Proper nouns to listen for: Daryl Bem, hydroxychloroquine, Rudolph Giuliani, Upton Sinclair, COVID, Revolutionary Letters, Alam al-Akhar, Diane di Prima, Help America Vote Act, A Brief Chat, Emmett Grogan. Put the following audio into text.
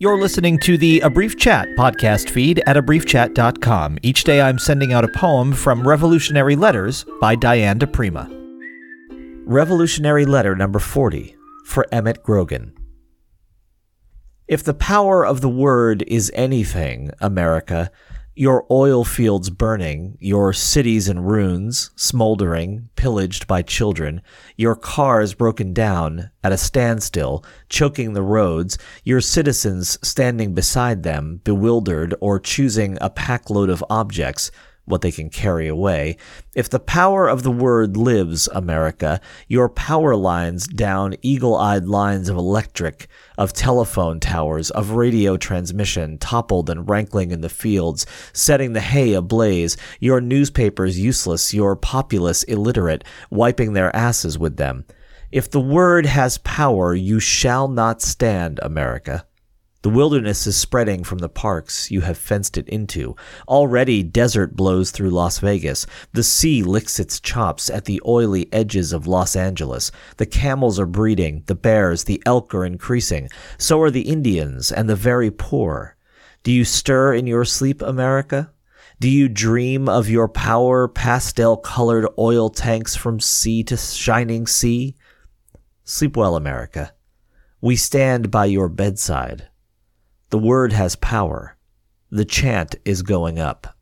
You're listening to the A Brief Chat podcast feed at abriefchat.com. Each day I'm sending out a poem from Revolutionary Letters by Diane di Prima. Revolutionary Letter number 40 for Emmett Grogan. If the power of the word is anything, America, your oil fields burning, your cities in ruins, smoldering, pillaged by children, your cars broken down, at a standstill, choking the roads, your citizens standing beside them, bewildered or choosing a packload of objects, what they can carry away. If the power of the word lives, America, your power lines down eagle-eyed lines of electric, of telephone towers, of radio transmission, toppled and rankling in the fields, setting the hay ablaze, your newspapers useless, your populace illiterate, wiping their asses with them. If the word has power, you shall not stand, America. The wilderness is spreading from the parks you have fenced it into. Already desert blows through Las Vegas. The sea licks its chops at the oily edges of Los Angeles. The camels are breeding, the bears, the elk are increasing. So are the Indians and the very poor. Do you stir in your sleep, America? Do you dream of your power, pastel-colored oil tanks from sea to shining sea? Sleep well, America. We stand by your bedside. The word has power. The chant is going up.